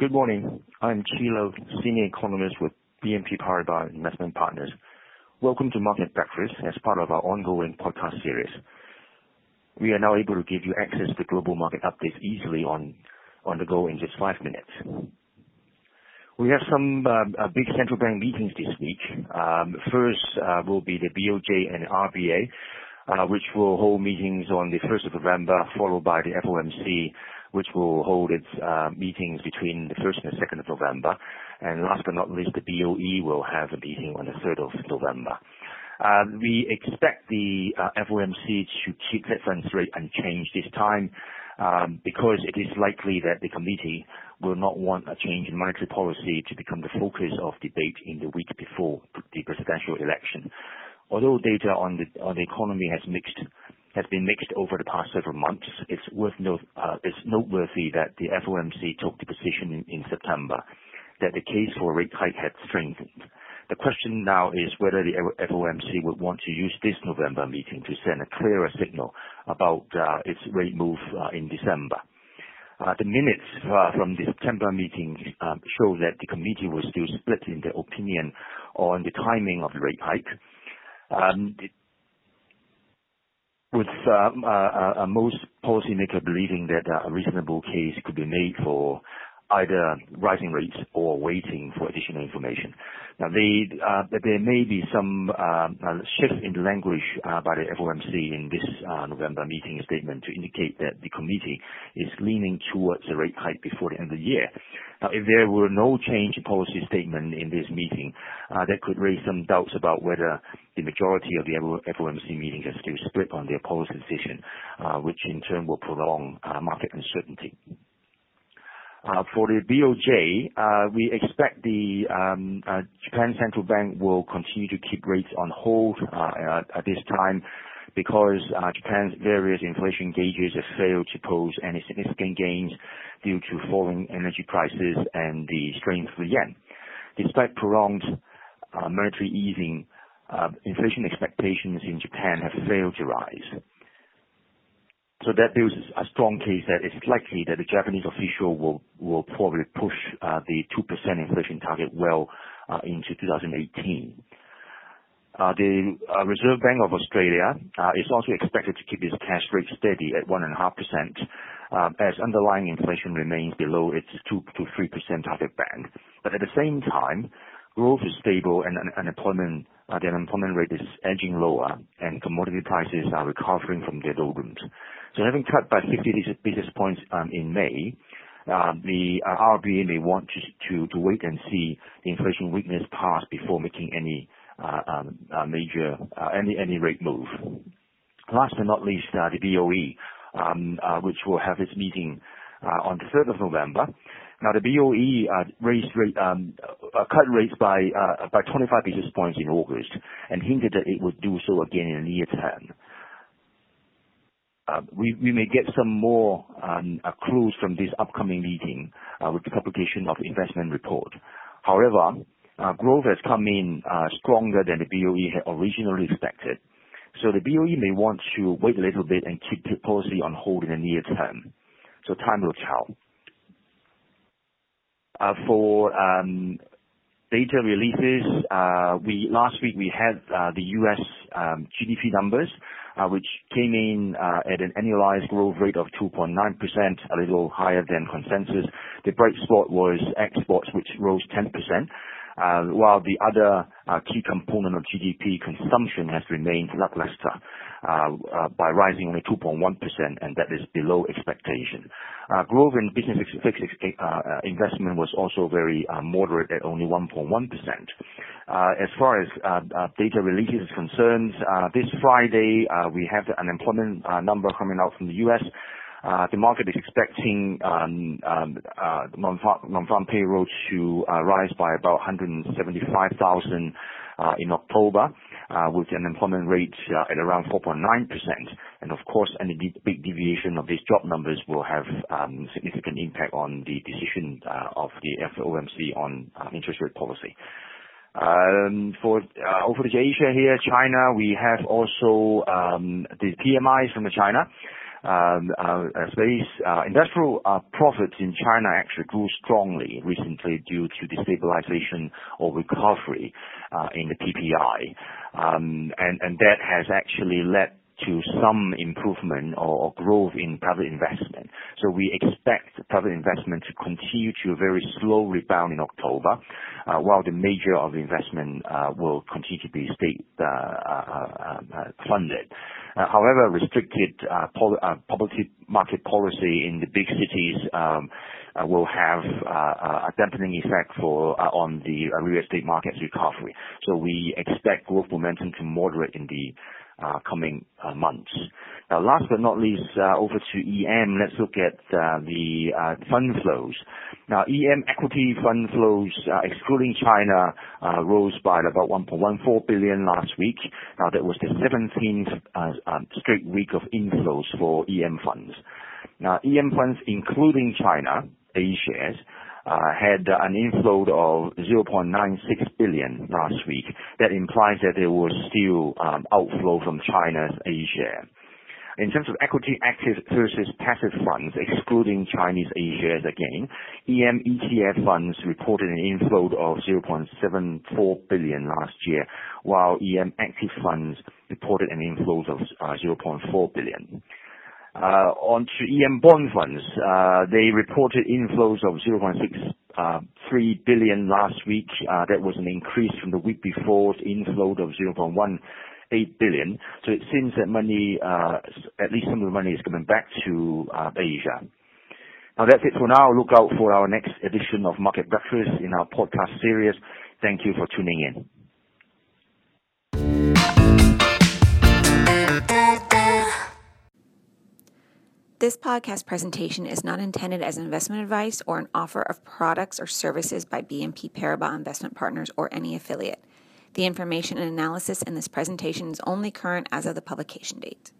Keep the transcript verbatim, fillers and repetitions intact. Good morning. I'm Chi Lo, Senior Economist with B N P Paribas Investment Partners. Welcome to Market Breakfast as part of our ongoing podcast series. We are now able to give you access to global market updates easily on, on the go in just five minutes. We have some uh, big central bank meetings this week. Um, first uh, will be the B O J and R B A, uh, which will hold meetings on the first of November, followed by the F O M C, which will hold its uh, meetings between the first and the second of November. And last but not least, the B O E will have a meeting on the third of November. Uh, we expect the uh, F O M C to keep the funds rate unchanged this time um, because it is likely that the committee will not want a change in monetary policy to become the focus of debate in the week before the presidential election. Although data on the, on the economy has mixed has been mixed over the past several months, it's worth note, uh, it's noteworthy that the F O M C took the position in, in September that the case for a rate hike had strengthened. The question now is whether the F O M C would want to use this November meeting to send a clearer signal about uh, its rate move uh, in December. Uh, the minutes uh, from the September meeting uh, show that the committee was still split in their opinion on the timing of the rate hike, um, with uh, uh, uh, most policymakers believing that uh, a reasonable case could be made for either rising rates or waiting for additional information. Now, they, uh, there may be some uh, shift in the language uh, by the F O M C in this uh, November meeting statement to indicate that the committee is leaning towards a rate hike before the end of the year. Now, if there were no change in policy statement in this meeting, uh, that could raise some doubts about whether the majority of the F O M C meetings are still split on their policy decision, uh, which in turn will prolong uh, market uncertainty. Uh, for the B O J, uh, we expect the um, uh, Japan Central Bank will continue to keep rates on hold uh, at, at this time because uh, Japan's various inflation gauges have failed to post any significant gains due to falling energy prices and the strength of the yen. Despite prolonged uh, monetary easing, uh, inflation expectations in Japan have failed to rise. So that builds a strong case that it's likely that the Japanese official will, will probably push uh, the two percent inflation target well uh, into two thousand eighteen. Uh, the uh, Reserve Bank of Australia uh, is also expected to keep its cash rate steady at one point five percent uh, as underlying inflation remains below its two to three percent target band. But at the same time, growth is stable and un- unemployment, uh, the unemployment rate is edging lower and commodity prices are recovering from their doldrums. So having cut by fifty basis points um, in May, uh, the uh, R B A may want to, to to wait and see the inflation weakness pass before making any uh, um, uh, major uh, any any rate move. Last but not least, uh, the B O E, um, uh, which will have its meeting uh, on the third of November. Now the B O E uh, raised rate, um, uh, cut rates by uh, by twenty-five basis points in August and hinted that it would do so again in the near term. Uh, we, we may get some more um, uh, clues from this upcoming meeting uh, with the publication of the investment report. However, uh, growth has come in uh, stronger than the B O E had originally expected. So the B O E may want to wait a little bit and keep the policy on hold in the near term. So time will tell. Uh, for um, data releases, uh, we last week we had uh, the U S um, G D P numbers, Uh, which came in uh, at an annualized growth rate of two point nine percent, a little higher than consensus. The bright spot was exports, which rose ten percent, uh, while the other uh, key component of G D P, consumption, has remained lackluster uh, uh, by rising only two point one percent, and that is below expectation. Uh, growth in business fixed uh, investment was also very uh, moderate at only one point one percent. Uh, as far as uh, uh, data releases is concerned, uh, this Friday uh, we have the unemployment uh, number coming out from the U S. Uh, the market is expecting um, um, uh, non-farm payroll to uh, rise by about one hundred seventy-five thousand uh, in October, uh, with the unemployment rate uh, at around four point nine percent. And of course, any de- big deviation of these job numbers will have um, significant impact on the decision uh, of the F O M C on uh, interest rate policy. Um, for uh, over to Asia here, China, we have also um, the P M Is from China. Um, uh, space, uh, industrial uh, profits in China actually grew strongly recently due to the stabilization or recovery uh, in the P P I, um, and, and that has actually led to some improvement or, or growth in private investment. So we expect private investment to continue to a very slow rebound in October, uh, while the major of the investment uh, will continue to be state uh, uh, uh, funded. Uh, however, restricted uh, pol uh, public market policy in the big cities um, uh, will have uh, a dampening effect for uh, on the uh, real estate market's recovery. So we expect growth momentum to moderate in the Uh, coming uh, months. Now, last but not least, uh, over to E M, let's look at uh, the uh, fund flows. Now, E M equity fund flows, uh, excluding China, uh, rose by about one point one four billion last week. Now, that was the seventeenth uh, um, straight week of inflows for E M funds. Now, E M funds, including China, A-shares, Uh, had uh, an inflow of zero point nine six billion last week. That implies that there was still um, outflow from China's A-share. In terms of equity active versus passive funds, excluding Chinese A-shares again, E M E T F funds reported an inflow of zero point seven four billion last year, while E M active funds reported an inflow of uh, zero point four billion. Uh, on to E M bond funds, uh, they reported inflows of zero point six three billion last week. Uh, that was an increase from the week before's inflow of zero point one eight billion. So it seems that money, uh, at least some of the money is coming back to uh, Asia. Now that's it for now. Look out for our next edition of Market Breakfast in our podcast series. Thank you for tuning in. This podcast presentation is not intended as investment advice or an offer of products or services by B N P Paribas Investment Partners or any affiliate. The information and analysis in this presentation is only current as of the publication date.